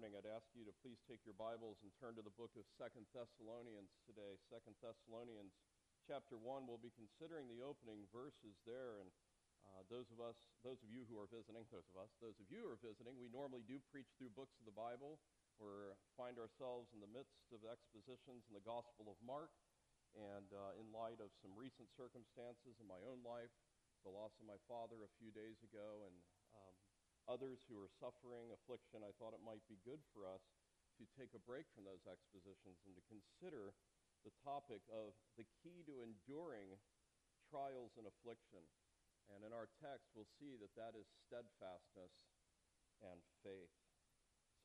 morning, I'd ask you to please take your Bibles and turn to the book of 2 Thessalonians today. 2 Thessalonians chapter 1, we'll be considering the opening verses there, and those of you who are visiting, we normally do preach through books of the Bible. We find ourselves in the midst of expositions in the Gospel of Mark, and in light of some recent circumstances in my own life, the loss of my father a few days ago, and others who are suffering affliction, I thought it might be good for us to take a break from those expositions and to consider the topic of the key to enduring trials and affliction. And in our text, we'll see that that is steadfastness and faith.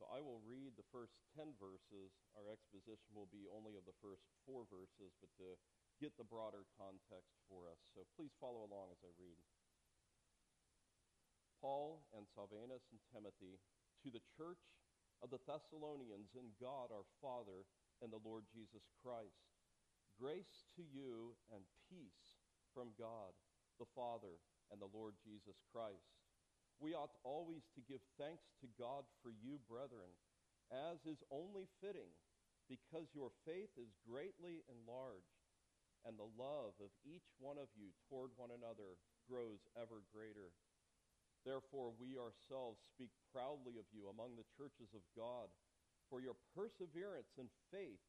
So I will read the first 10 verses. Our exposition will be only of the first 4 verses, but to get the broader context for us. So please follow along as I read. Paul and Silvanus and Timothy, to the church of the Thessalonians in God our Father and the Lord Jesus Christ, grace to you and peace from God the Father and the Lord Jesus Christ. We ought always to give thanks to God for you, brethren, as is only fitting, because your faith is greatly enlarged, and the love of each one of you toward one another grows ever greater. Therefore, we ourselves speak proudly of you among the churches of God, for your perseverance and faith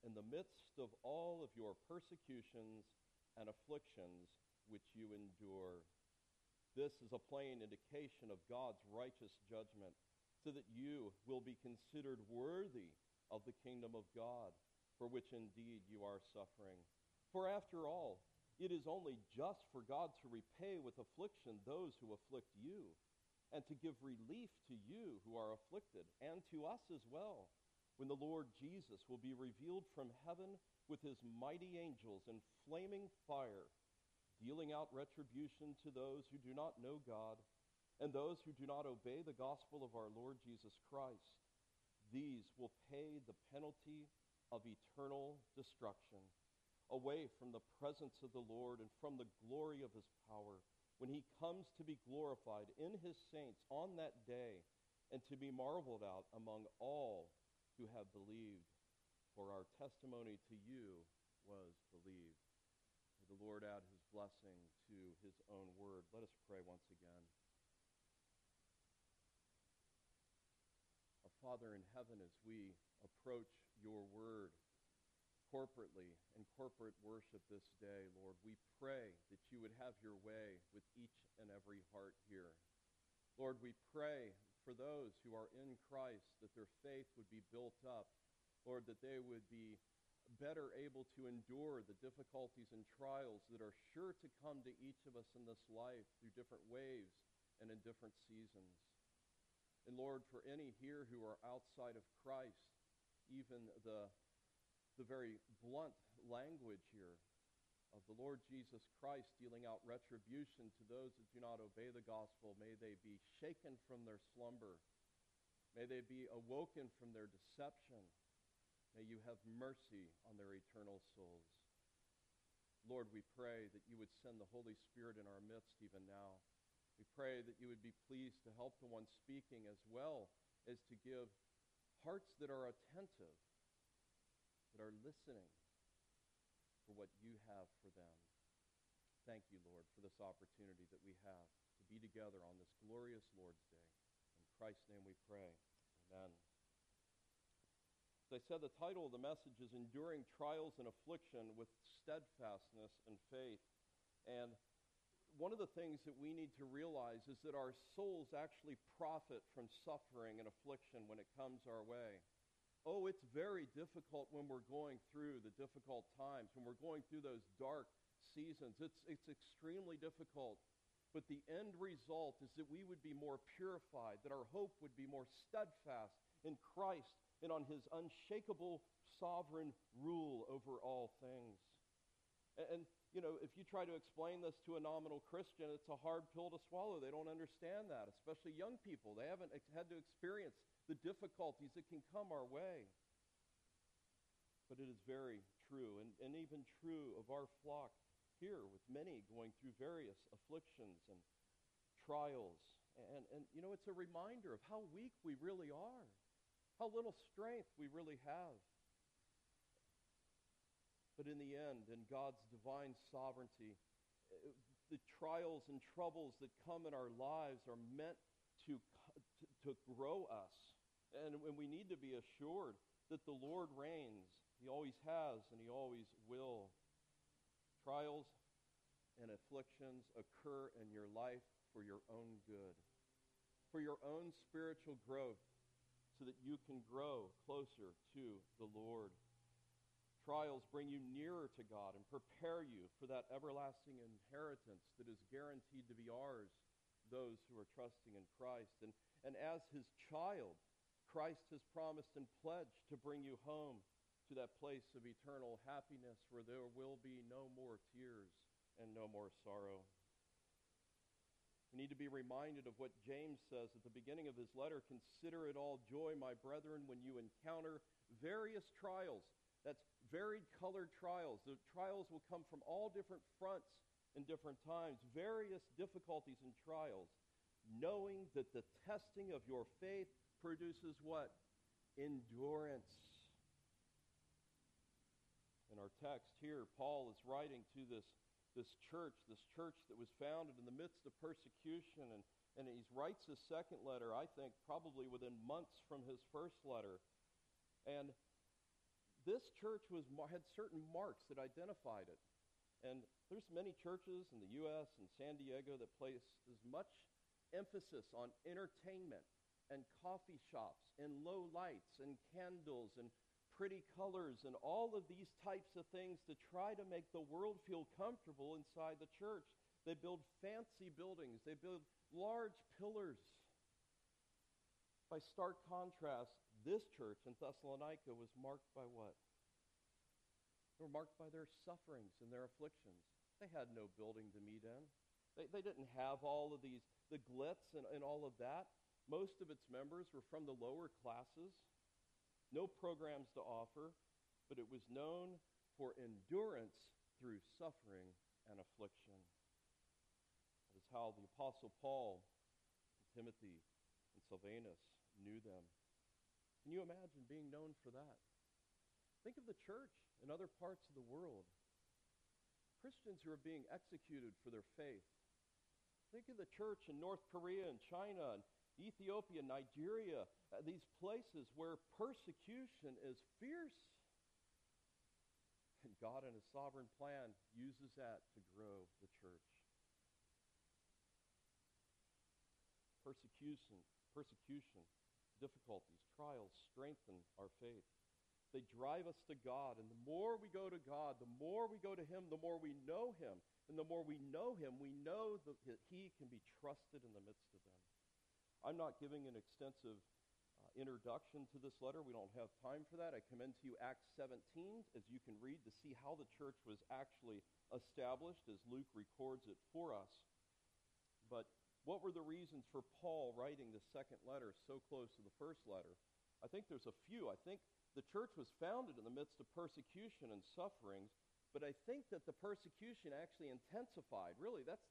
in the midst of all of your persecutions and afflictions which you endure. This is a plain indication of God's righteous judgment, so that you will be considered worthy of the kingdom of God, for which indeed you are suffering. For after all, it is only just for God to repay with affliction those who afflict you, and to give relief to you who are afflicted, and to us as well, when the Lord Jesus will be revealed from heaven with his mighty angels in flaming fire, dealing out retribution to those who do not know God and those who do not obey the gospel of our Lord Jesus Christ. These will pay the penalty of eternal destruction, away from the presence of the Lord and from the glory of his power, when he comes to be glorified in his saints on that day and to be marveled at among all who have believed. For our testimony to you was believed. May the Lord add his blessing to his own word. Let us pray once again. Our Father in heaven, as we approach your word corporately in corporate worship this day, Lord, we pray that you would have your way with each and every heart here. Lord, we pray for those who are in Christ that their faith would be built up, Lord, that they would be better able to endure the difficulties and trials that are sure to come to each of us in this life through different waves and in different seasons. And Lord, for any here who are outside of Christ, even the very blunt language here of the Lord Jesus Christ dealing out retribution to those that do not obey the gospel, may they be shaken from their slumber. May they be awoken from their deception. May you have mercy on their eternal souls. Lord, we pray that you would send the Holy Spirit in our midst even now. We pray that you would be pleased to help the one speaking, as well as to give hearts that are attentive, that are listening for what you have for them. Thank you, Lord, for this opportunity that we have to be together on this glorious Lord's Day. In Christ's name we pray. Amen. As I said, the title of the message is Enduring Trials and Affliction with Steadfastness and Faith. And one of the things that we need to realize is that our souls actually profit from suffering and affliction when it comes our way. Oh, it's very difficult when we're going through the difficult times, when we're going through those dark seasons. It's extremely difficult. But the end result is that we would be more purified, that our hope would be more steadfast in Christ and on his unshakable sovereign rule over all things. And, you know, if you try to explain this to a nominal Christian, it's a hard pill to swallow. They don't understand that, especially young people. They haven't had to experience the difficulties that can come our way. But it is very true, and even true of our flock here, with many going through various afflictions and trials. And you know, it's a reminder of how weak we really are. how little strength we really have. But in the end, in God's divine sovereignty, the trials and troubles that come in our lives are meant to grow us. And we need to be assured that the Lord reigns. He always has and He always will. Trials and afflictions occur in your life for your own good, for your own spiritual growth, so that you can grow closer to the Lord. Trials bring you nearer to God and prepare you for that everlasting inheritance that is guaranteed to be ours, those who are trusting in Christ. And as His child, Christ has promised and pledged to bring you home to that place of eternal happiness where there will be no more tears and no more sorrow. We need to be reminded of what James says at the beginning of his letter. Consider it all joy, my brethren, when you encounter various trials. That's varied colored trials. The trials will come from all different fronts and different times. Various difficulties and trials. Knowing that the testing of your faith produces what? Endurance. In our text here, Paul is writing to this church that was founded in the midst of persecution, and he writes his second letter, I think, probably within months from his first letter. And this church had certain marks that identified it. And there's many churches in the U.S. and San Diego that place as much emphasis on entertainment and coffee shops and low lights and candles and pretty colors and all of these types of things to try to make the world feel comfortable inside the church. They build fancy buildings. They build large pillars. By stark contrast, this church in Thessalonica was marked by what? They were marked by their sufferings and their afflictions. They had no building to meet in. They didn't have all of these, the glitz and all of that. Most of its members were from the lower classes. No programs to offer, but it was known for endurance through suffering and affliction. That is how the Apostle Paul, and Timothy, and Silvanus knew them. Can you imagine being known for that? Think of the church in other parts of the world. Christians who are being executed for their faith. Think of the church in North Korea and China and Ethiopia, Nigeria, these places where persecution is fierce. And God in His sovereign plan uses that to grow the church. Persecution, difficulties, trials strengthen our faith. They drive us to God, and the more we go to God, the more we go to Him, the more we know Him. And the more we know Him, we know that He can be trusted in the midst of them. I'm not giving an extensive introduction to this letter. We don't have time for that. I commend to you Acts 17, as you can read, to see how the church was actually established, as Luke records it for us. But what were the reasons for Paul writing the second letter so close to the first letter? I think there's a few. I think the church was founded in the midst of persecution and sufferings, but I think that the persecution actually intensified. Really, that's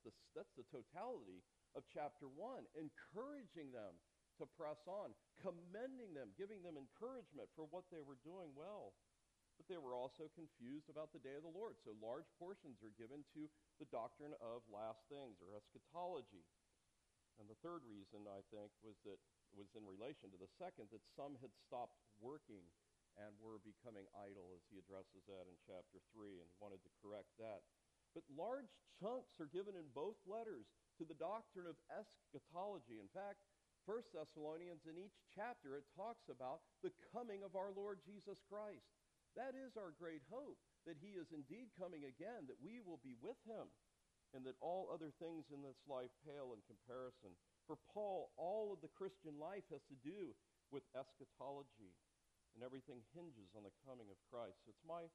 the totality of chapter 1, encouraging them to press on, commending them, giving them encouragement for what they were doing well. But they were also confused about the day of the Lord, so large portions are given to the doctrine of last things, or eschatology. And the third reason, I think, was in relation to the second, that some had stopped working and were becoming idle, as he addresses that in chapter 3, and he wanted to correct that. But large chunks are given in both letters to the doctrine of eschatology. In fact, 1 Thessalonians, in each chapter, it talks about the coming of our Lord Jesus Christ. That is our great hope, that He is indeed coming again, that we will be with Him, and that all other things in this life pale in comparison. For Paul, all of the Christian life has to do with eschatology, and everything hinges on the coming of Christ. So it's my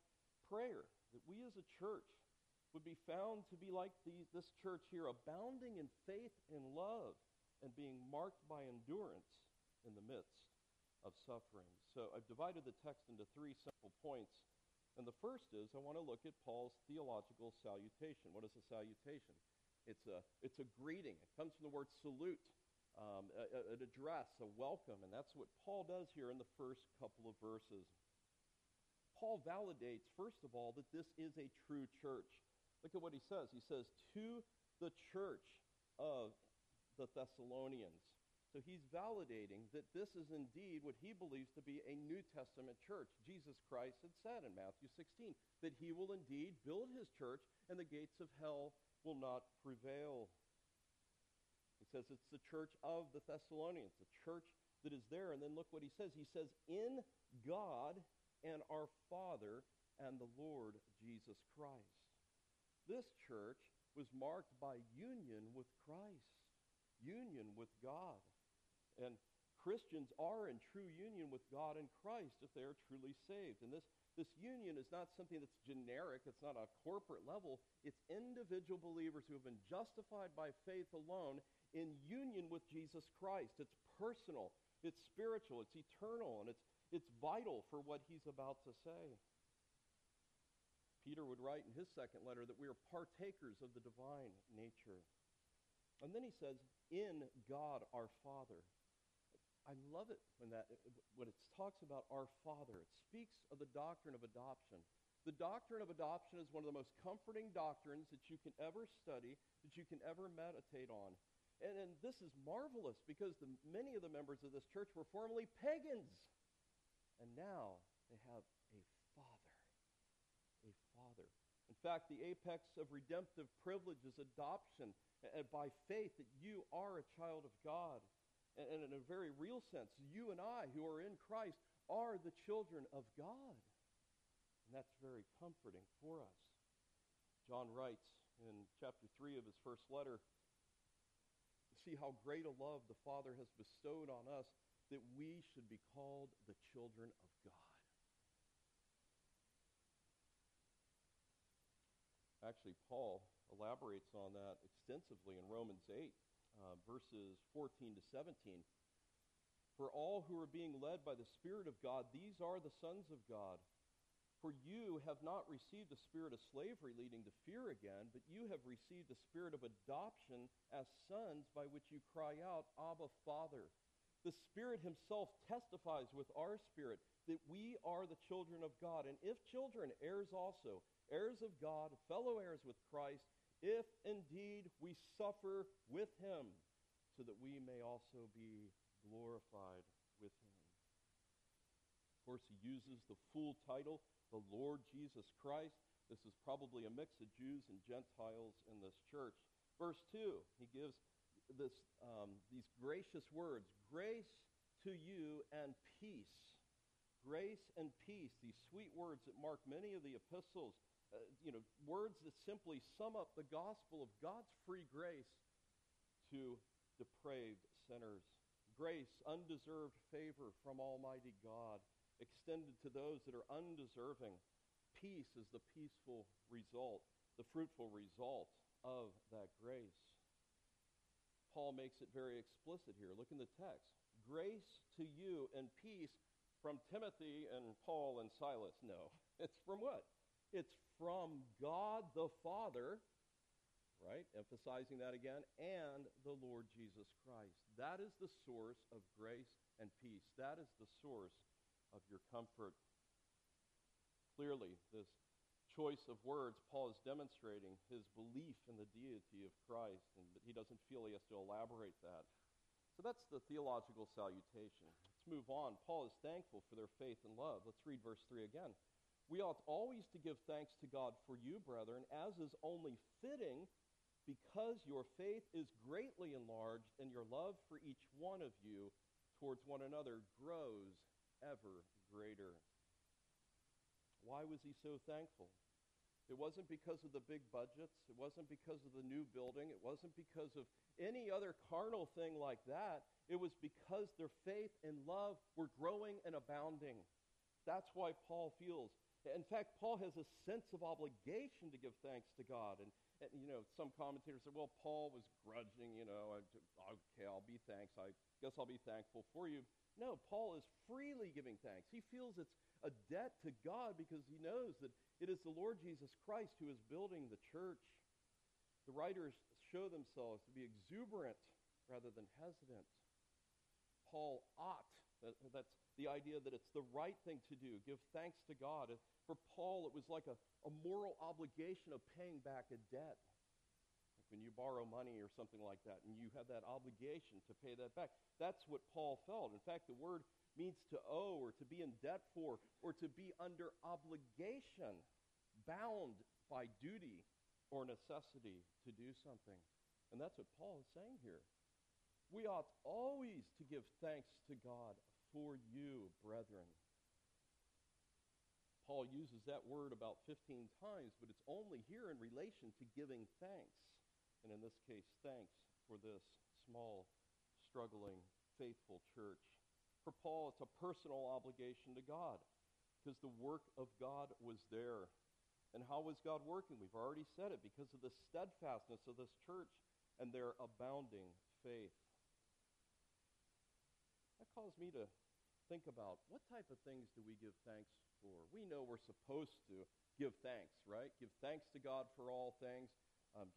prayer that we as a church would be found to be like this church here, abounding in faith and love, and being marked by endurance in the midst of suffering. So I've divided the text into three simple points. And the first is, I want to look at Paul's theological salutation. What is a salutation? It's a greeting. It comes from the word salute. an address, a welcome, and that's what Paul does here in the first couple of verses. Paul validates, first of all, that this is a true church. Look at what he says. He says, to the church of the Thessalonians. So he's validating that this is indeed what he believes to be a New Testament church. Jesus Christ had said in Matthew 16 that he will indeed build his church and the gates of hell will not prevail. He says it's the church of the Thessalonians, the church that is there. And then look what he says. He says, in God and our Father and the Lord Jesus Christ. This church was marked by union with Christ, union with God. And Christians are in true union with God and Christ if they are truly saved. And this union is not something that's generic. It's not a corporate level. It's individual believers who have been justified by faith alone in union with Jesus Christ. It's personal. It's spiritual. It's eternal. And it's vital for what he's about to say. Peter would write in his second letter that we are partakers of the divine nature. And then he says, in God our Father. I love it when it talks about our Father. It speaks of the doctrine of adoption. The doctrine of adoption is one of the most comforting doctrines that you can ever study, that you can ever meditate on. And this is marvelous because many of the members of this church were formerly pagans. And now they have a Father. A Father. In fact, the apex of redemptive privilege is adoption by faith that you are a child of God. And in a very real sense, you and I who are in Christ are the children of God. And that's very comforting for us. John writes in chapter 3 of his first letter, see how great a love the Father has bestowed on us that we should be called the children of God. Actually, Paul elaborates on that extensively in Romans 8, verses 14 to 17. For all who are being led by the Spirit of God, these are the sons of God. For you have not received a spirit of slavery leading to fear again, but you have received a spirit of adoption as sons by which you cry out, Abba, Father. The Spirit himself testifies with our spirit that we are the children of God, and if children, heirs also, heirs of God, fellow heirs with Christ, if indeed we suffer with him, so that we may also be glorified with him. Of course, he uses the full title, the Lord Jesus Christ. This is probably a mix of Jews and Gentiles in this church. Verse 2, he gives this these gracious words, grace to you and peace. Grace and peace, these sweet words that mark many of the epistles. Words that simply sum up the gospel of God's free grace to depraved sinners. Grace, undeserved favor from Almighty God, extended to those that are undeserving. Peace is the peaceful result, the fruitful result of that grace. Paul makes it very explicit here. Look in the text. Grace to you and peace from Timothy and Paul and Silas. No, it's from what? It's from God the Father, right? Emphasizing that again, and the Lord Jesus Christ. That is the source of grace and peace. That is the source of your comfort. Clearly, this choice of words, Paul is demonstrating his belief in the deity of Christ, and he doesn't feel he has to elaborate that. So that's the theological salutation. Let's move on. Paul is thankful for their faith and love. Let's read verse 3 again. We ought always to give thanks to God for you, brethren, as is only fitting, because your faith is greatly enlarged and your love for each one of you towards one another grows ever greater. Why was he so thankful? It wasn't because of the big budgets. It wasn't because of the new building. It wasn't because of any other carnal thing like that. It was because their faith and love were growing and abounding. That's why Paul feels. In fact, Paul has a sense of obligation to give thanks to God. And some commentators say, well, Paul was grudging, okay, I guess I'll be thankful for you. No, Paul is freely giving thanks. He feels it's a debt to God because he knows that it is the Lord Jesus Christ who is building the church. The writers show themselves to be exuberant rather than hesitant. Paul ought. That's the idea that it's the right thing to do. Give thanks to God. For Paul, it was like a moral obligation of paying back a debt. Like when you borrow money or something like that, and you have that obligation to pay that back. That's what Paul felt. In fact, the word means to owe or to be in debt for or to be under obligation, bound by duty or necessity to do something. And that's what Paul is saying here. We ought always to give thanks to God for you, brethren. Paul uses that word about 15 times, but it's only here in relation to giving thanks. And in this case, thanks for this small, struggling, faithful church. For Paul, it's a personal obligation to God, because the work of God was there. And how was God working? We've already said it, because of the steadfastness of this church and their abounding faith. That caused me to think about, what type of things do we give thanks for? We know we're supposed to give thanks, right? Give thanks to God for all things.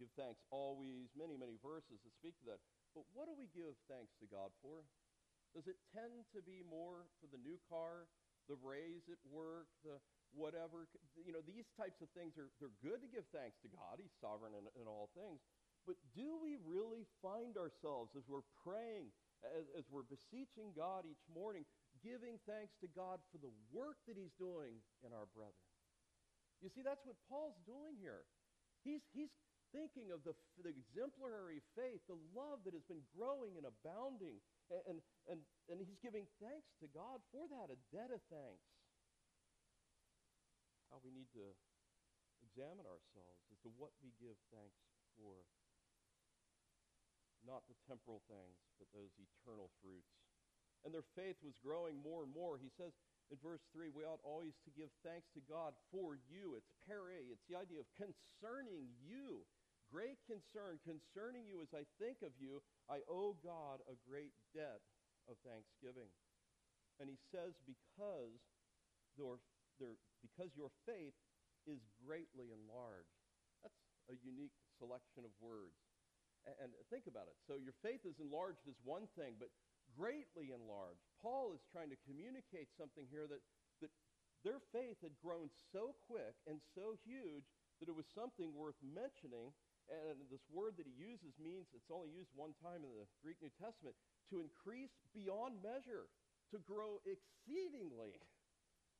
Give thanks always. Many, many verses that speak to that. But what do we give thanks to God for? Does it tend to be more for the new car, the raise at work, the whatever? You know, these types of things, they're good to give thanks to God. He's sovereign in all things. But do we really find ourselves, as we're praying, as we're beseeching God each morning, giving thanks to God for the work that he's doing in our brethren? You see, that's what Paul's doing here. He's thinking of the exemplary faith, the love that has been growing and abounding, and he's giving thanks to God for that, a debt of thanks. How we need to examine ourselves as to what we give thanks for. Not the temporal things, but those eternal fruits. And their faith was growing more and more. He says in verse 3, we ought always to give thanks to God for you. It's pere. It's the idea of concerning you. Great concern concerning you as I think of you. I owe God a great debt of thanksgiving. And he says, because your faith is greatly enlarged. That's a unique selection of words. And think about it. So your faith is enlarged is one thing, but greatly enlarged. Paul is trying to communicate something here that their faith had grown so quick and so huge that it was something worth mentioning. And this word that he uses means, it's only used one time in the Greek New Testament, to increase beyond measure, to grow exceedingly.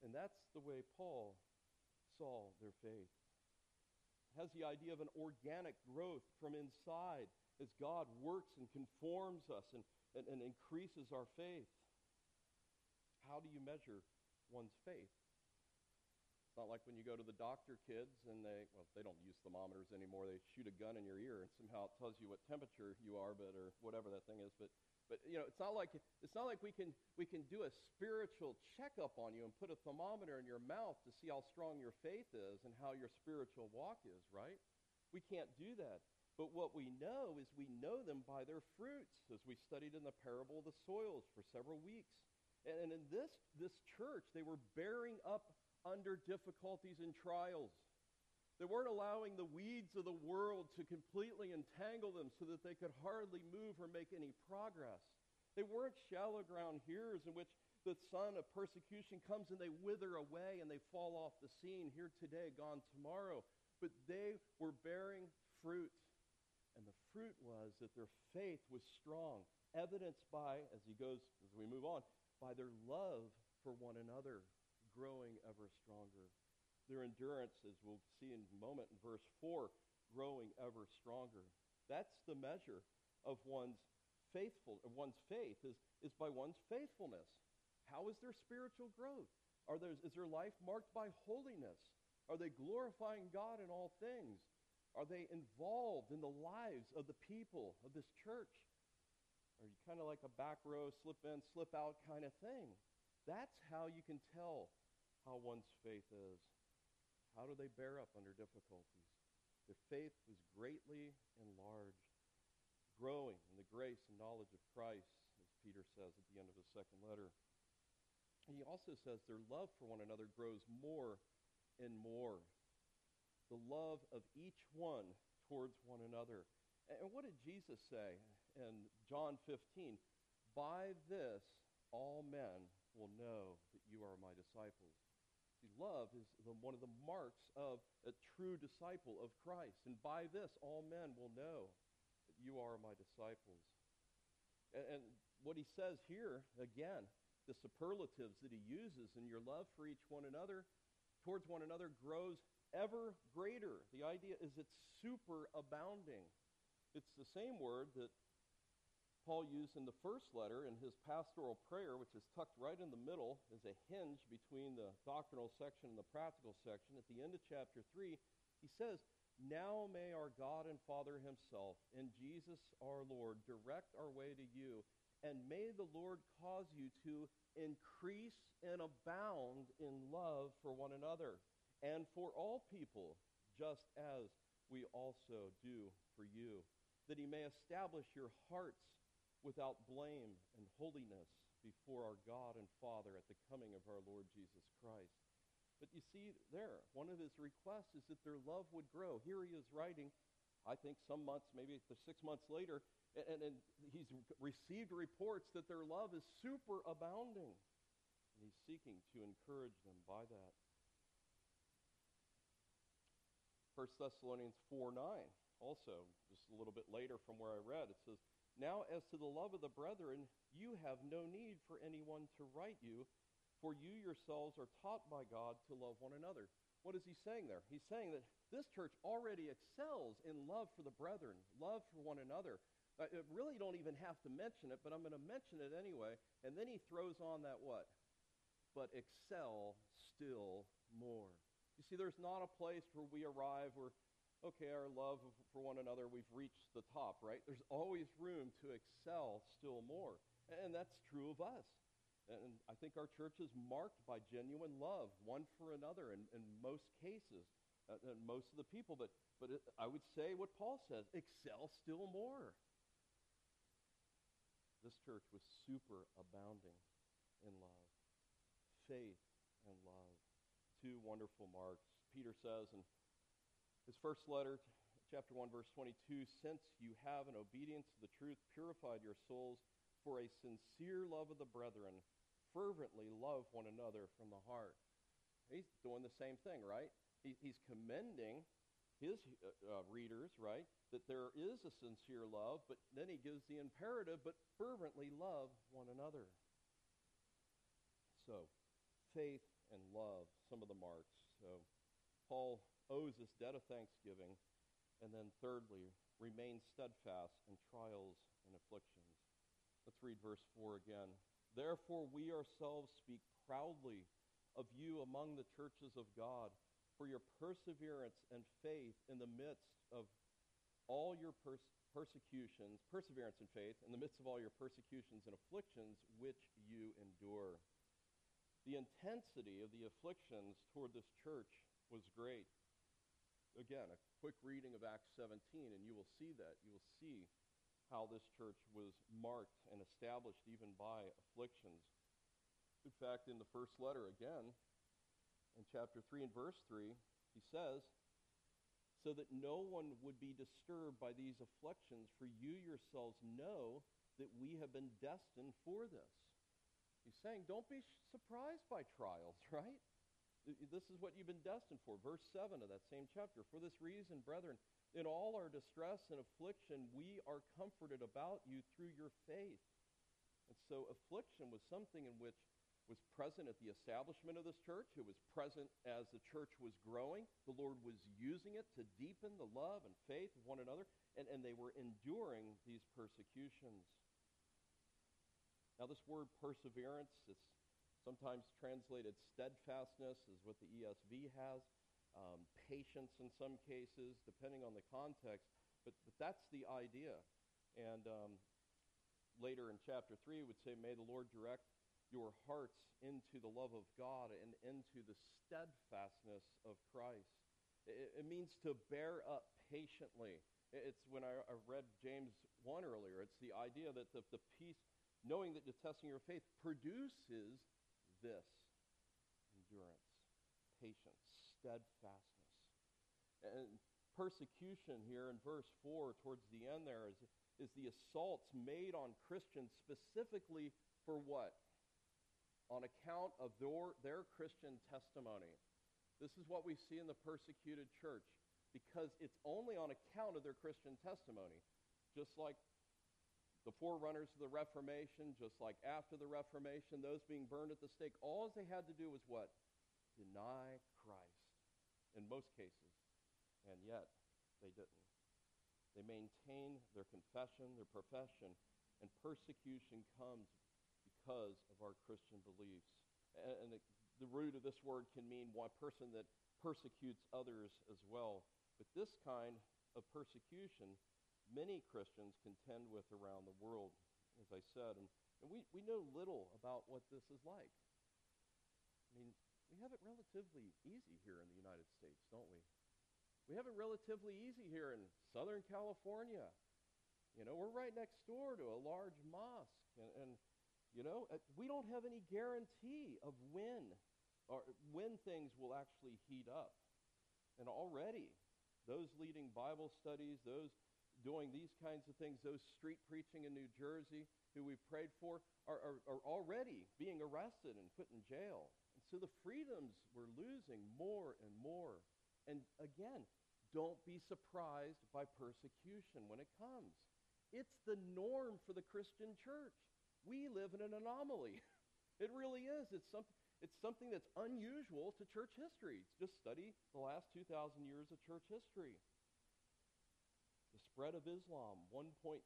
And that's the way Paul saw their faith. Has the idea of an organic growth from inside as God works and conforms us and increases our faith. How do you measure one's faith? It's not like when you go to the doctor, kids, and they don't use thermometers anymore. They shoot a gun in your ear and somehow it tells you what temperature you are, or whatever that thing is. But you know, it's not like we can do a spiritual checkup on you and put a thermometer in your mouth to see how strong your faith is and how your spiritual walk is, right? We can't do that. But what we know is we know them by their fruits, as we studied in the parable of the soils for several weeks. And in this church, they were bearing up under difficulties and trials. They weren't allowing the weeds of the world to completely entangle them so that they could hardly move or make any progress. They weren't shallow ground hearers in which the sun of persecution comes and they wither away and they fall off the scene, here today, gone tomorrow. But they were bearing fruit. And the fruit was that their faith was strong, evidenced by, as we move on, by their love for one another, growing ever stronger. Their endurance, as we'll see in a moment in verse 4, growing ever stronger. That's the measure of one's faith is by one's faithfulness. How is their spiritual growth? Is their life marked by holiness? Are they glorifying God in all things? Are they involved in the lives of the people of this church? Are you kind of like a back row, slip in, slip out kind of thing? That's how you can tell how one's faith is. How do they bear up under difficulties? Their faith was greatly enlarged, growing in the grace and knowledge of Christ, as Peter says at the end of his second letter. And he also says their love for one another grows more and more. The love of each one towards one another. And what did Jesus say in John 15, by this all men will know that you are my disciples. See, love is one of the marks of a true disciple of Christ. And by this all men will know that you are my disciples. And what he says here, again, the superlatives that he uses, and your love for each one another, towards one another, grows ever greater. The idea is it's super abounding. It's the same word that Paul used in the first letter in his pastoral prayer, which is tucked right in the middle as a hinge between the doctrinal section and the practical section. At the end of chapter 3, he says, "Now may our God and Father himself and Jesus our Lord direct our way to you, and may the Lord cause you to increase and abound in love for one another and for all people, just as we also do for you, that he may establish your hearts without blame and holiness before our God and Father at the coming of our Lord Jesus Christ." But you see there, one of his requests is that their love would grow. Here he is writing, I think some months, maybe 6 months later, and he's received reports that their love is super abounding. And he's seeking to encourage them by that. 1 Thessalonians 4:9, also, just a little bit later from where I read, it says, "Now as to the love of the brethren, you have no need for anyone to write you, for you yourselves are taught by God to love one another." What is he saying there? He's saying that this church already excels in love for the brethren, love for one another. I really don't even have to mention it, but I'm going to mention it anyway. And then he throws on that what? But excel still more. You see, there's not a place where we arrive where, okay, our love for one another, we've reached the top, right? There's always room to excel still more. And that's true of us. And I think our church is marked by genuine love, one for another in most cases, and most of the people. But I would say what Paul says, excel still more. This church was super abounding in love, faith and love. Two wonderful marks. Peter says in his first letter, chapter 1, verse 22, "Since you have, in obedience to the truth, purified your souls for a sincere love of the brethren, fervently love one another from the heart." He's doing the same thing, right? He's commending his readers, right, that there is a sincere love, but then he gives the imperative, but fervently love one another. So, faith and love, some of the marks. So, Paul owes this debt of thanksgiving, and then thirdly, remain steadfast in trials and afflictions. Let's read verse 4 again. "Therefore we ourselves speak proudly of you among the churches of God, for your perseverance and faith in the midst of all your persecutions, perseverance and faith in the midst of all your persecutions and afflictions which you endure." The intensity of the afflictions toward this church was great. Again, a quick reading of Acts 17, and you will see that. You will see how this church was marked and established even by afflictions. In fact, in the first letter again, in chapter 3 and verse 3, he says, "So that no one would be disturbed by these afflictions, for you yourselves know that we have been destined for this." He's saying, don't be surprised by trials, right? This is what you've been destined for. Verse 7 of that same chapter, "For this reason, brethren, in all our distress and affliction, we are comforted about you through your faith." And so affliction was something in which was present at the establishment of this church. It was present as the church was growing. The Lord was using it to deepen the love and faith of one another, and they were enduring these persecutions. Now this word perseverance, it's sometimes translated steadfastness, is what the ESV has, patience in some cases, depending on the context, but that's the idea. And later in chapter 3, it would say, "May the Lord direct your hearts into the love of God and into the steadfastness of Christ." It means to bear up patiently. It's when I read James 1 earlier, it's the idea that the peace, knowing that the testing of your faith produces this endurance, patience, steadfastness. And persecution here in verse 4 towards the end there is is the assaults made on Christians specifically for what? On account of their Christian testimony. This is what we see in the persecuted church, because it's only on account of their Christian testimony. Just like the forerunners of the Reformation, just like after the Reformation, those being burned at the stake, all they had to do was what? Deny Christ, in most cases. And yet, they didn't. They maintained their confession, their profession, and persecution comes because of our Christian beliefs. And the root of this word can mean one person that persecutes others as well. But this kind of persecution, many Christians contend with around the world, as I said. And we know little about what this is like. I mean, we have it relatively easy here in the United States, don't we? We have it relatively easy here in Southern California. You know, we're right next door to a large mosque. And you know, we don't have any guarantee of when things will actually heat up. And already, those leading Bible studies, those doing these kinds of things, those street preaching in New Jersey who we prayed for are already being arrested and put in jail. And so the freedoms we're losing more and more. And again, don't be surprised by persecution when it comes. It's the norm for the Christian church. We live in an anomaly. It really is. It's something that's unusual to church history. Just study the last 2,000 years of church history. The spread of Islam, 1.3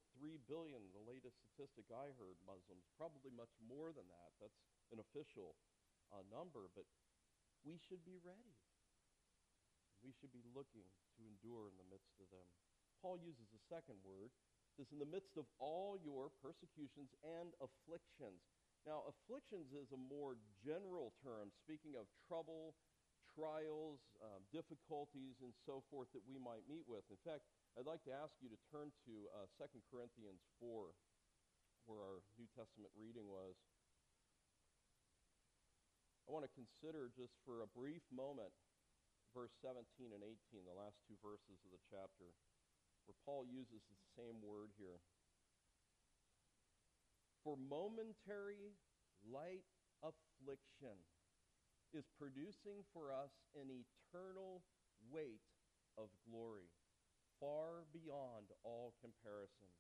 billion, the latest statistic I heard, Muslims, probably much more than that. That's an official number, but we should be ready. We should be looking to endure in the midst of them. Paul uses a second word. It says, in the midst of all your persecutions and afflictions. Now, afflictions is a more general term, speaking of trouble, trials, difficulties, and so forth that we might meet with. In fact, I'd like to ask you to turn to 2 Corinthians 4, where our New Testament reading was. I want to consider just for a brief moment verse 17 and 18, the last two verses of the chapter, where Paul uses the same word here. For momentary light affliction is producing for us an eternal weight of glory, far beyond all comparison,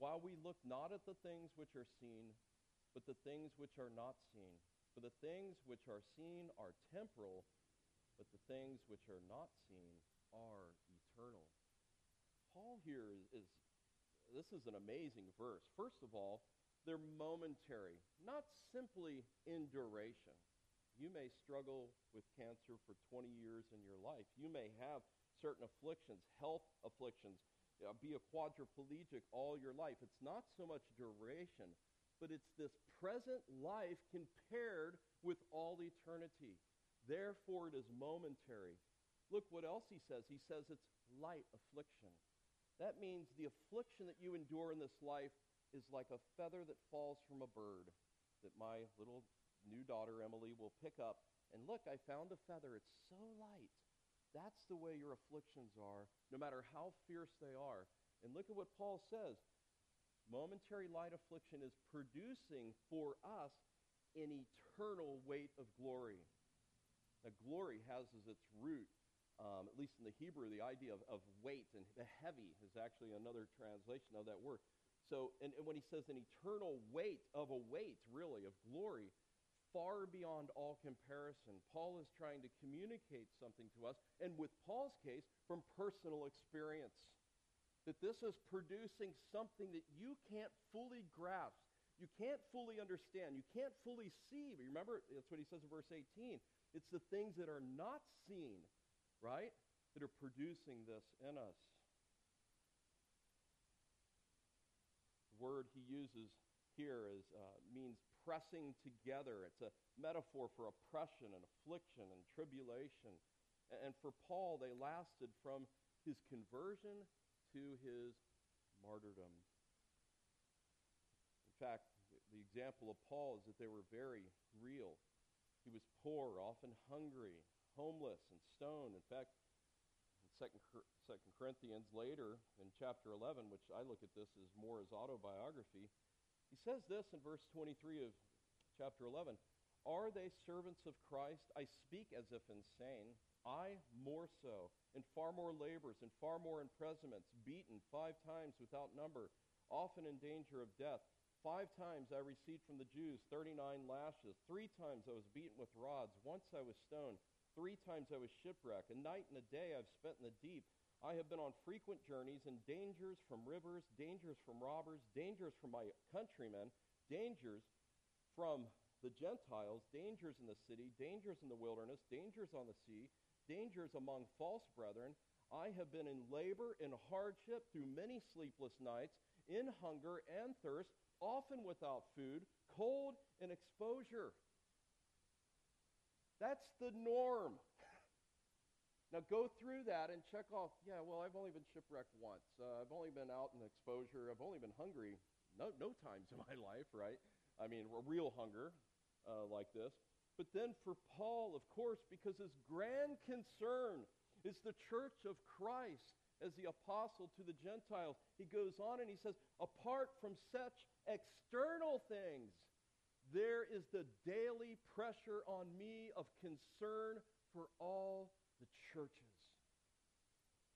while we look not at the things which are seen, but the things which are not seen. For the things which are seen are temporal, but the things which are not seen are eternal. Paul here this is an amazing verse. First of all, they're momentary, not simply in duration. You may struggle with cancer for 20 years in your life. You may have certain afflictions, health afflictions, be a quadriplegic all your life. It's not so much duration, but it's this present life compared with all eternity. Therefore, it is momentary. Look what else he says. He says it's light affliction. That means the affliction that you endure in this life is like a feather that falls from a bird that my little new daughter, Emily, will pick up. And look, I found a feather. It's so light. That's the way your afflictions are, no matter how fierce they are. And look at what Paul says. Momentary light affliction is producing for us an eternal weight of glory. Now, glory has as its root, at least in the Hebrew, the idea of weight, and the heavy is actually another translation of that word. So, and when he says an eternal weight of glory, far beyond all comparison, Paul is trying to communicate something to us, and with Paul's case, from personal experience, that this is producing something that you can't fully grasp, you can't fully understand, you can't fully see. But remember, that's what he says in verse 18. It's the things that are not seen, right, that are producing this in us. The word he uses here means pressing together. It's a metaphor for oppression and affliction and tribulation. And for Paul, they lasted from his conversion to his martyrdom. In fact, the example of Paul is that they were very real. He was poor, often hungry, homeless, and stoned. In fact, in Second Corinthians later in chapter 11, which I look at this as more as autobiography, he says this in verse 23 of chapter 11, "Are they servants of Christ? I speak as if insane. I more so, in far more labors, in far more imprisonments, beaten 5 times without number, often in danger of death. 5 times I received from the Jews 39 lashes. 3 times I was beaten with rods. Once I was stoned. 3 times I was shipwrecked. A night and a day I've spent in the deep. I have been on frequent journeys and dangers from rivers, dangers from robbers, dangers from my countrymen, dangers from the Gentiles, dangers in the city, dangers in the wilderness, dangers on the sea, dangers among false brethren. I have been in labor, in hardship, through many sleepless nights, in hunger and thirst, often without food, cold and exposure." That's the norm. Now go through that and check off, yeah, well, I've only been shipwrecked once. I've only been out in exposure. I've only been hungry no times in my life, right? I mean, real hunger like this. But then for Paul, of course, because his grand concern is the church of Christ as the apostle to the Gentiles, he goes on and he says, apart from such external things, there is the daily pressure on me of concern for all the churches.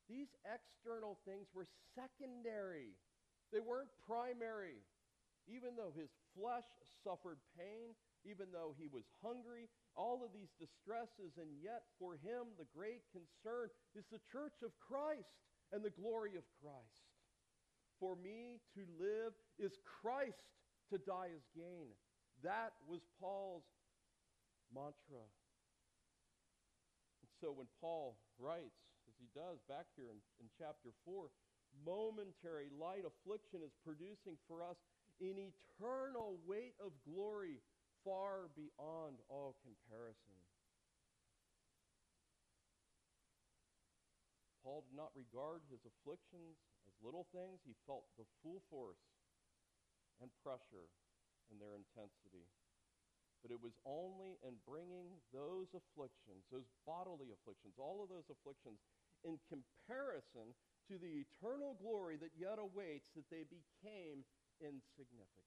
These external things were secondary. They weren't primary. Even though his flesh suffered pain, even though he was hungry, all of these distresses, and yet for him the great concern is the church of Christ and the glory of Christ. For me to live is Christ, to die is gain. That was Paul's mantra. And so when Paul writes, as he does back here in chapter 4, momentary light affliction is producing for us an eternal weight of glory far beyond all comparison. Paul did not regard his afflictions as little things. He felt the full force and pressure and their intensity. But it was only in bringing those afflictions, those bodily afflictions, all of those afflictions, in comparison to the eternal glory that yet awaits, that they became insignificant.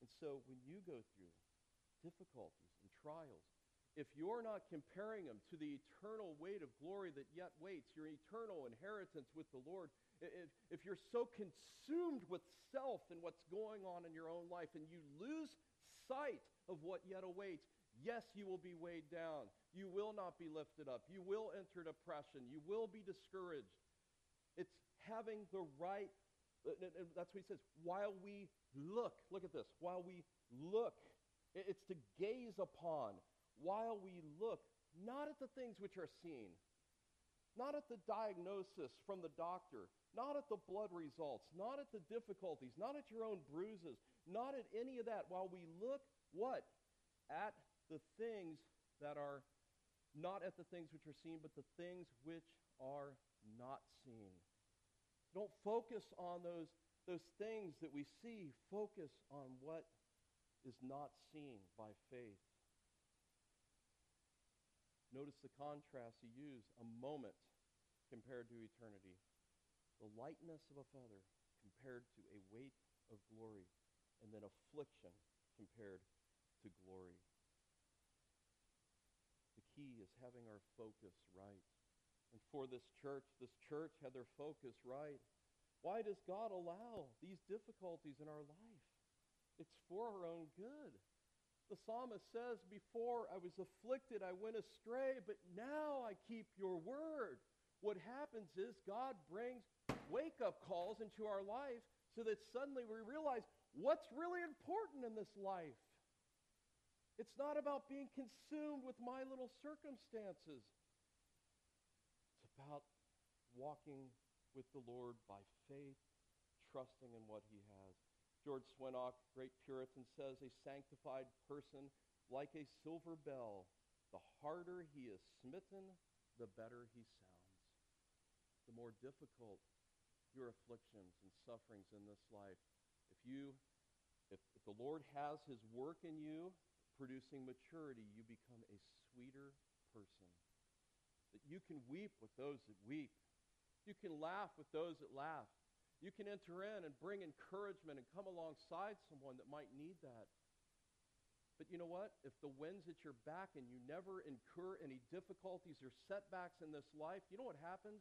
And so when you go through difficulties and trials, if you're not comparing them to the eternal weight of glory that yet waits, your eternal inheritance with the Lord, if you're so consumed with self and what's going on in your own life and you lose sight of what yet awaits, yes, you will be weighed down. You will not be lifted up. You will enter depression. You will be discouraged. It's having the right, and that's what he says, while we look at this, while we look, it's to gaze upon, while we look, not at the things which are seen, not at the diagnosis from the doctor, not at the blood results, not at the difficulties, not at your own bruises, not at any of that, while we look, what? At the things that are, not at the things which are seen, but the things which are not seen. Don't focus on those things that we see. Focus on what is not seen by faith. Notice the contrast he used, a moment compared to eternity. The lightness of a feather compared to a weight of glory, and then affliction compared to glory. The key is having our focus right. And for this church had their focus right. Why does God allow these difficulties in our life? It's for our own good. The psalmist says, before I was afflicted, I went astray, but now I keep your word. What happens is God brings wake-up calls into our life so that suddenly we realize what's really important in this life. It's not about being consumed with my little circumstances. It's about walking with the Lord by faith, trusting in what he has. George Swinock, great Puritan, says, a sanctified person, like a silver bell, the harder he is smitten, the better he sounds. The more difficult your afflictions and sufferings in this life, if the Lord has his work in you, producing maturity, you become a sweeter person. that you can weep with those that weep. You can laugh with those that laugh. You can enter in and bring encouragement and come alongside someone that might need that. But you know what? If the wind's at your back and you never incur any difficulties or setbacks in this life, you know what happens?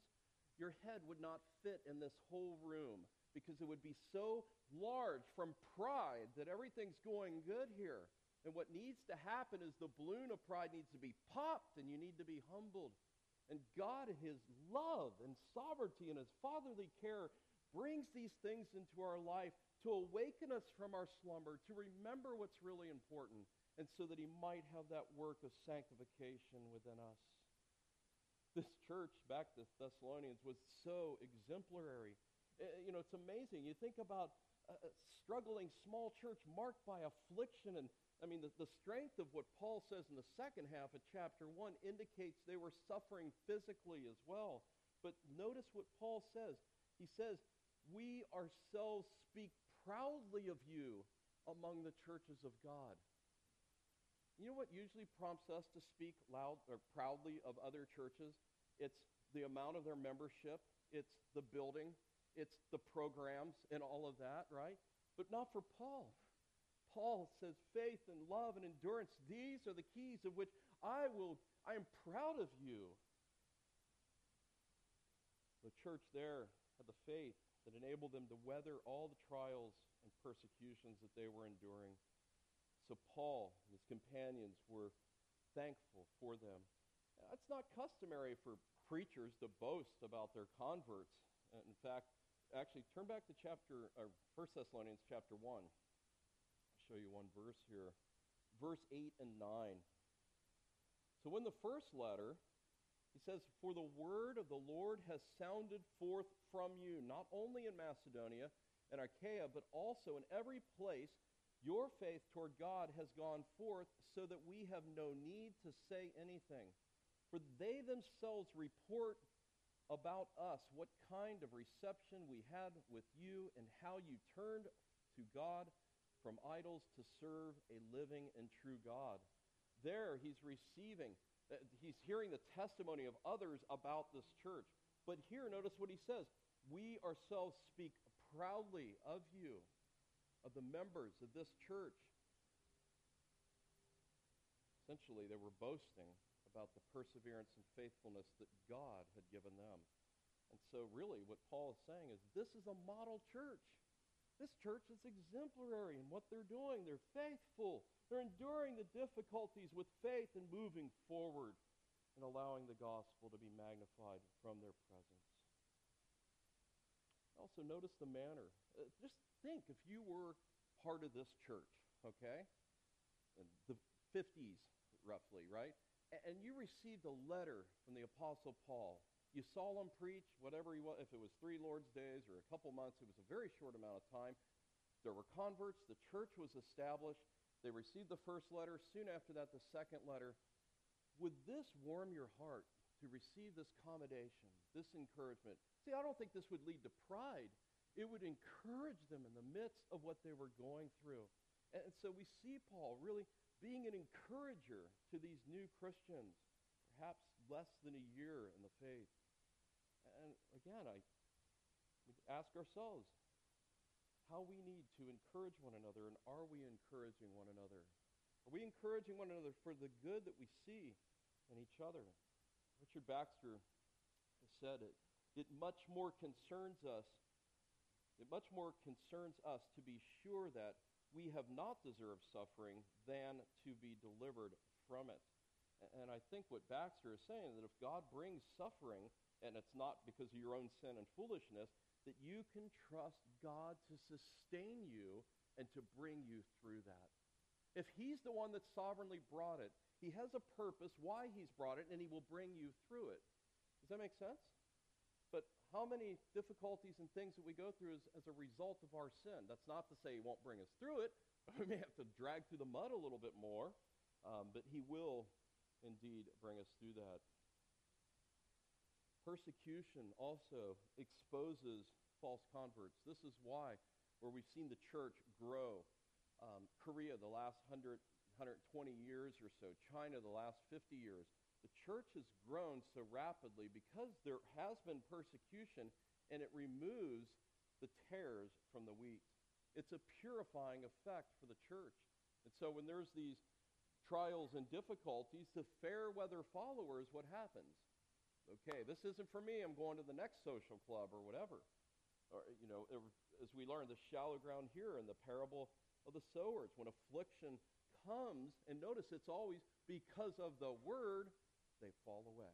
Your head would not fit in this whole room because it would be so large from pride that everything's going good here. And what needs to happen is the balloon of pride needs to be popped and you need to be humbled. And God in His love and sovereignty and His fatherly care brings these things into our life to awaken us from our slumber, to remember what's really important, and so that He might have that work of sanctification within us. This church back to Thessalonians was so exemplary. You know, it's amazing. You think about a struggling small church marked by affliction and I mean, the strength of what Paul says in the second half of chapter 1 indicates they were suffering physically as well. But notice what Paul says. He says, we ourselves speak proudly of you among the churches of God. You know what usually prompts us to speak loud or proudly of other churches? It's the amount of their membership. It's the building. It's the programs and all of that, right? But not for Paul. Paul says, faith and love and endurance, these are the keys of which I am proud of you. The church there had the faith that enabled them to weather all the trials and persecutions that they were enduring. So Paul and his companions were thankful for them. Now, it's not customary for preachers to boast about their converts. In fact, actually, turn back to 1 Thessalonians chapter 1. Show you one verse here, verse 8 and 9. So in the first letter, he says, for the word of the Lord has sounded forth from you, not only in Macedonia and Achaia, but also in every place your faith toward God has gone forth, so that we have no need to say anything. For they themselves report about us what kind of reception we had with you and how you turned to God from idols to serve a living and true God. There he's hearing the testimony of others about this church. But here, notice what he says. We ourselves speak proudly of you, of the members of this church. Essentially, they were boasting about the perseverance and faithfulness that God had given them. And so really what Paul is saying is this is a model church. This church is exemplary in what they're doing. They're faithful. They're enduring the difficulties with faith and moving forward and allowing the gospel to be magnified from their presence. Also notice the manner. Just think if you were part of this church, okay? In the 50s, roughly, right? And you received a letter from the Apostle Paul. You saw him preach, whatever he was, if it was 3 Lord's days or a couple months, it was a very short amount of time. There were converts. The church was established. They received the first letter. Soon after that, the second letter. Would this warm your heart to receive this commendation, this encouragement? See, I don't think this would lead to pride. It would encourage them in the midst of what they were going through. And so we see Paul really being an encourager to these new Christians, perhaps less than a year in the faith. And again, I ask ourselves how we need to encourage one another, and are we encouraging one another? Are we encouraging one another for the good that we see in each other? Richard Baxter said it. It much more concerns us to be sure that we have not deserved suffering than to be delivered from it. And I think what Baxter is saying, that if God brings suffering, and it's not because of your own sin and foolishness, that you can trust God to sustain you and to bring you through that. If he's the one that sovereignly brought it, he has a purpose why he's brought it, and he will bring you through it. Does that make sense? But how many difficulties and things that we go through is as a result of our sin? That's not to say he won't bring us through it. We may have to drag through the mud a little bit more, but he will indeed bring us through that. Persecution also exposes false converts. This is why, where we've seen the church grow. Korea the last 120 years or so, China the last 50 years. The church has grown so rapidly because there has been persecution, and it removes the tares from the wheat. It's a purifying effect for the church. And so when there's these trials and difficulties, the fair weather followers, what happens? Okay, this isn't for me. I'm going to the next social club or whatever. Or, you know, as we learn the shallow ground here in the parable of the sowers, when affliction comes, and notice it's always because of the word, they fall away.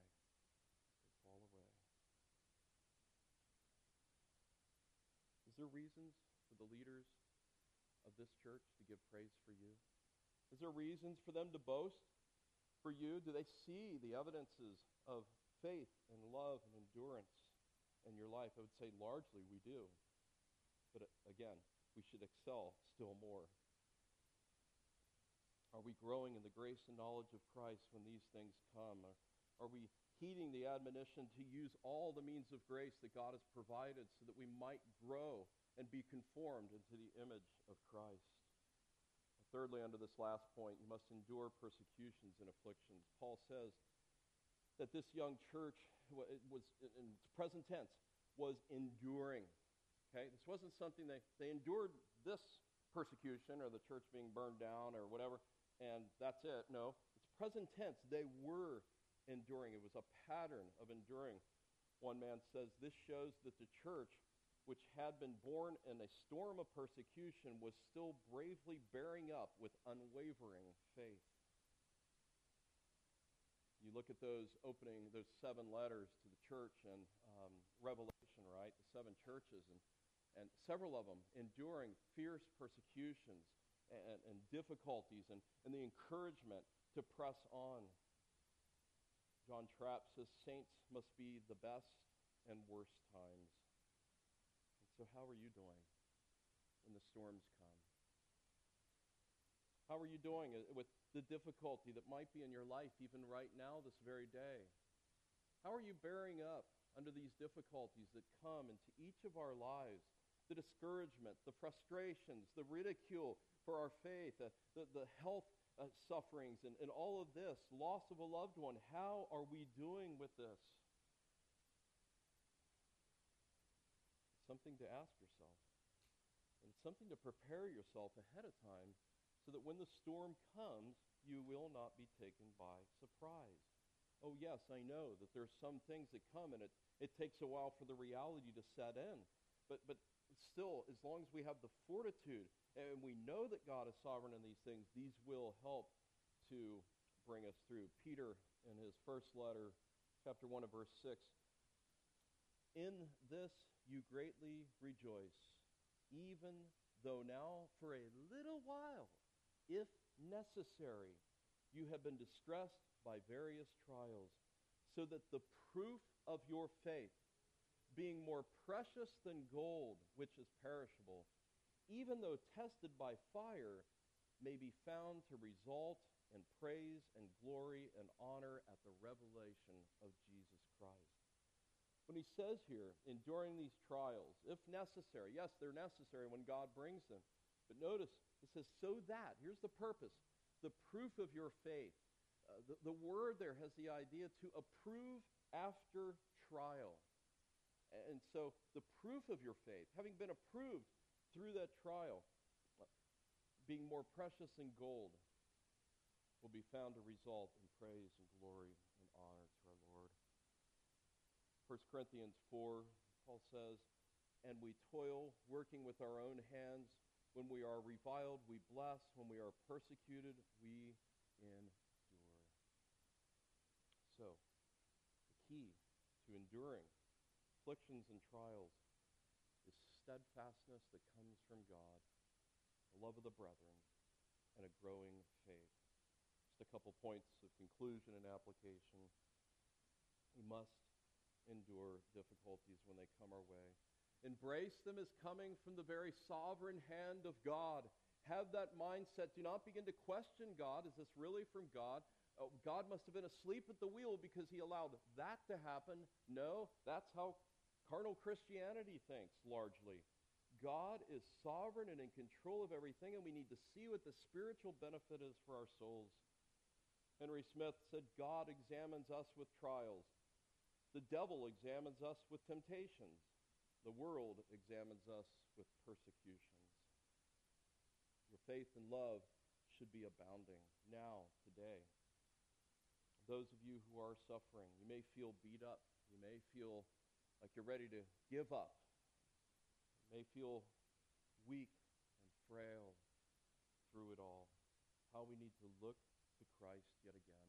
They fall away. Is there reasons for the leaders of this church to give praise for you? Is there reasons for them to boast for you? Do they see the evidences of faith and love and endurance in your life? I would say largely we do. But again, we should excel still more. Are we growing in the grace and knowledge of Christ when these things come? Are we heeding the admonition to use all the means of grace that God has provided so that we might grow and be conformed into the image of Christ? Thirdly, under this last point, you must endure persecutions and afflictions. Paul says that this young church, it was in present tense, was enduring. Okay, this wasn't something they endured this persecution or the church being burned down or whatever, and that's it. No, it's present tense. They were enduring. It was a pattern of enduring. One man says, this shows that the church, which had been born in a storm of persecution, was still bravely bearing up with unwavering faith. You look at those opening, those 7 letters to the church in Revelation, right? The 7 churches, and several of them enduring fierce persecutions and difficulties and the encouragement to press on. John Trapp says, saints must be the best and worst times. And so how are you doing when the storms come? How are you doing with the difficulty that might be in your life even right now, this very day? How are you bearing up under these difficulties that come into each of our lives? The discouragement, the frustrations, the ridicule for our faith, the health sufferings, and all of this, loss of a loved one. How are we doing with this? Something to ask yourself. And it's something to prepare yourself ahead of time so that when the storm comes, you will not be taken by surprise. Oh yes, I know that there's some things that come and it takes a while for the reality to set in. But still, as long as we have the fortitude and we know that God is sovereign in these things, these will help to bring us through. Peter, in his first letter, chapter 1 and verse 6, in this you greatly rejoice, even though now for a little while, if necessary, you have been distressed by various trials, so that the proof of your faith, being more precious than gold, which is perishable, even though tested by fire, may be found to result in praise and glory and honor at the revelation of Jesus Christ. When he says here, enduring these trials, if necessary, yes, they're necessary when God brings them. But notice, it says, so that, here's the purpose, the proof of your faith. The word there has the idea to approve after trial. And so the proof of your faith, having been approved through that trial, being more precious than gold, will be found to result in praise and glory and honor to our Lord. 1 Corinthians 4, Paul says, and we toil, working with our own hands. When we are reviled, we bless. When we are persecuted, we endure. So, the key to enduring afflictions and trials is steadfastness that comes from God, the love of the brethren, and a growing faith. Just a couple points of conclusion and application. We must endure difficulties when they come our way. Embrace them as coming from the very sovereign hand of God. Have that mindset. Do not begin to question God. Is this really from God? Oh, God must have been asleep at the wheel because he allowed that to happen. No, that's how carnal Christianity thinks, largely. God is sovereign and in control of everything, and we need to see what the spiritual benefit is for our souls. Henry Smith said, God examines us with trials. The devil examines us with temptations. The world examines us with persecutions. Your faith and love should be abounding now, today. Those of you who are suffering, you may feel beat up. You may feel like you're ready to give up. You may feel weak and frail through it all. How we need to look to Christ yet again.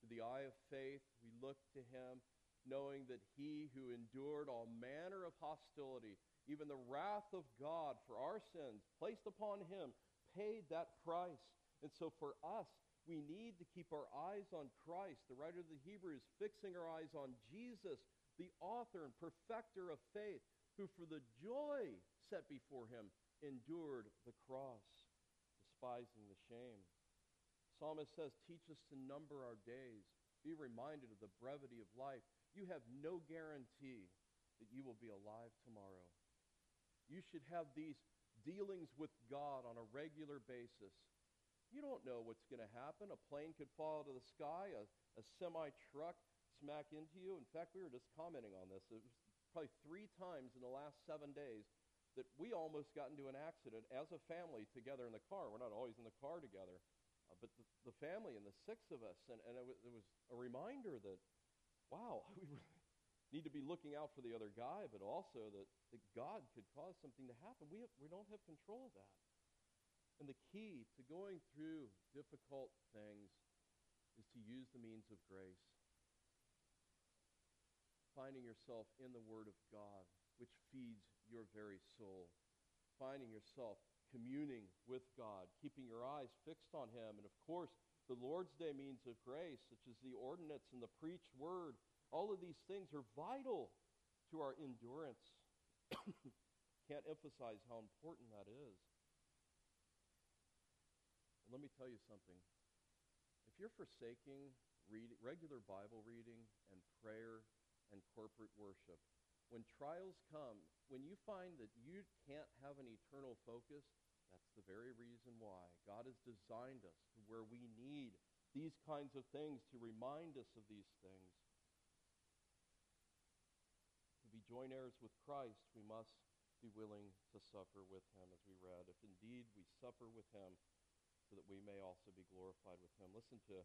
Through the eye of faith, we look to him, knowing that he who endured all manner of hostility, even the wrath of God for our sins, placed upon him, paid that price. And so for us, we need to keep our eyes on Christ. The writer of the Hebrews, fixing our eyes on Jesus, the author and perfecter of faith, who for the joy set before him endured the cross, despising the shame. Psalmist says, teach us to number our days. Be reminded of the brevity of life. You have no guarantee that you will be alive tomorrow. You should have these dealings with God on a regular basis. You don't know what's going to happen. A plane could fall out of the sky, a semi-truck smack into you. In fact, we were just commenting on this. It was probably 3 times in the last 7 days that we almost got into an accident as a family together in the car. We're not always in the car together, but the family and the 6 of us, and it was a reminder that, wow, we really need to be looking out for the other guy, but also that God could cause something to happen. We don't have control of that. And the key to going through difficult things is to use the means of grace. Finding yourself in the Word of God, which feeds your very soul. Finding yourself communing with God, keeping your eyes fixed on him. And of course, the Lord's Day means of grace, such as the ordinance and the preached word. All of these things are vital to our endurance. Can't emphasize how important that is. And let me tell you something. If you're forsaking regular Bible reading and prayer and corporate worship, when trials come, when you find that you can't have an eternal focus, that's the very reason why God has designed us to where we need these kinds of things to remind us of these things. To be joint heirs with Christ, we must be willing to suffer with him, as we read. If indeed we suffer with him, so that we may also be glorified with him. Listen to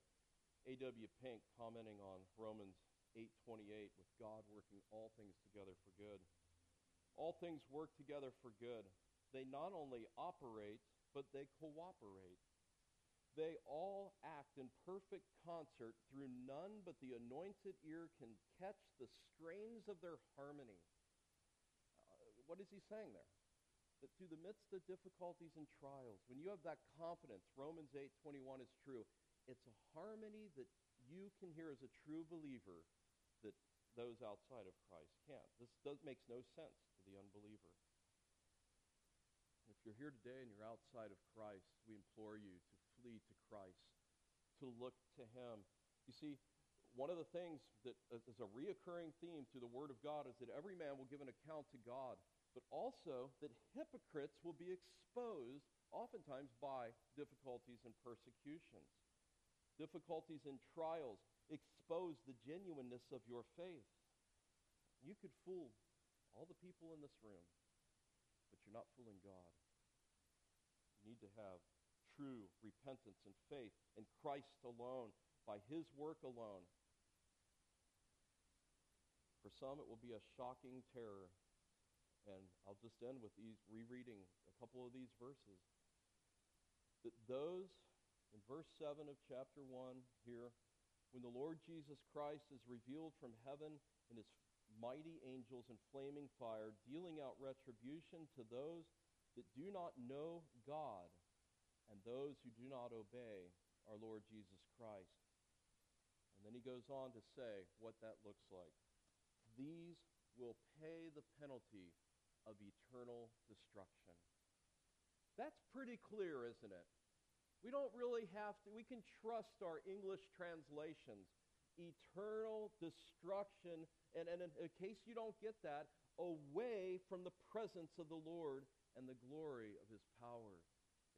A.W. Pink commenting on Romans 8:28, with God working all things together for good. All things work together for good. They not only operate, but they cooperate. They all act in perfect concert, through none but the anointed ear can catch the strains of their harmony. What is he saying there? That through the midst of difficulties and trials, when you have that confidence, Romans 8:21 is true. It's a harmony that you can hear as a true believer that those outside of Christ can't. This makes no sense to the unbeliever. If you're here today and you're outside of Christ, we implore you to flee to Christ, to look to him. You see, one of the things that is a reoccurring theme through the Word of God is that every man will give an account to God, but also that hypocrites will be exposed oftentimes by difficulties and persecutions. Difficulties and trials expose the genuineness of your faith. You could fool all the people in this room, but you're not fooling God. You need to have true repentance and faith in Christ alone, by his work alone. For some, it will be a shocking terror. And I'll just end with these, rereading a couple of these verses. That those, in verse 7 of chapter 1 here, when the Lord Jesus Christ is revealed from heaven in his mighty angels in flaming fire, dealing out retribution to those that do not know God and those who do not obey our Lord Jesus Christ. And then he goes on to say what that looks like. These will pay the penalty of eternal destruction. That's pretty clear, isn't it? We don't really have to. We can trust our English translations. Eternal destruction, and in case you don't get that, away from the presence of the Lord and the glory of his power.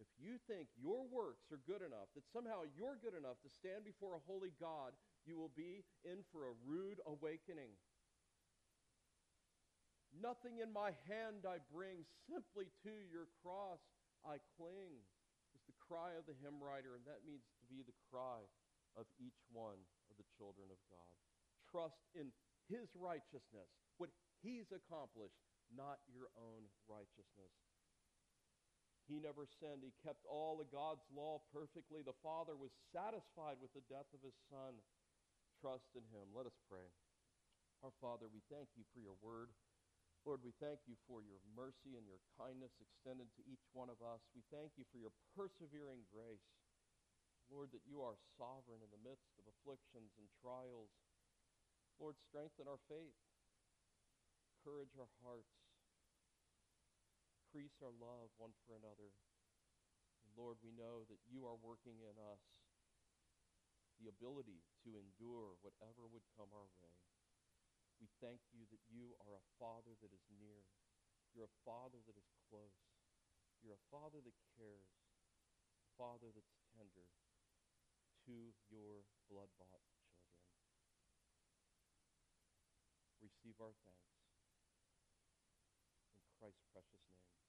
If you think your works are good enough, that somehow you're good enough to stand before a holy God, you will be in for a rude awakening. Nothing in my hand I bring, simply to your cross I cling, is the cry of the hymn writer, and that means to be the cry of each one of the children of God. Trust in his righteousness, what he's accomplished, not your own righteousness. He never sinned. He kept all of God's law perfectly. The Father was satisfied with the death of his Son. Trust in him. Let us pray. Our Father, we thank you for your word. Lord, we thank you for your mercy and your kindness extended to each one of us. We thank you for your persevering grace. Lord, that you are sovereign in the midst of afflictions and trials. Lord, strengthen our faith. Encourage our hearts. Increase our love one for another. And Lord, we know that you are working in us the ability to endure whatever would come our way. We thank you that you are a Father that is near. You're a Father that is close. You're a Father that cares. A Father that's tender to your blood-bought children. Receive our thanks. In Christ's precious name.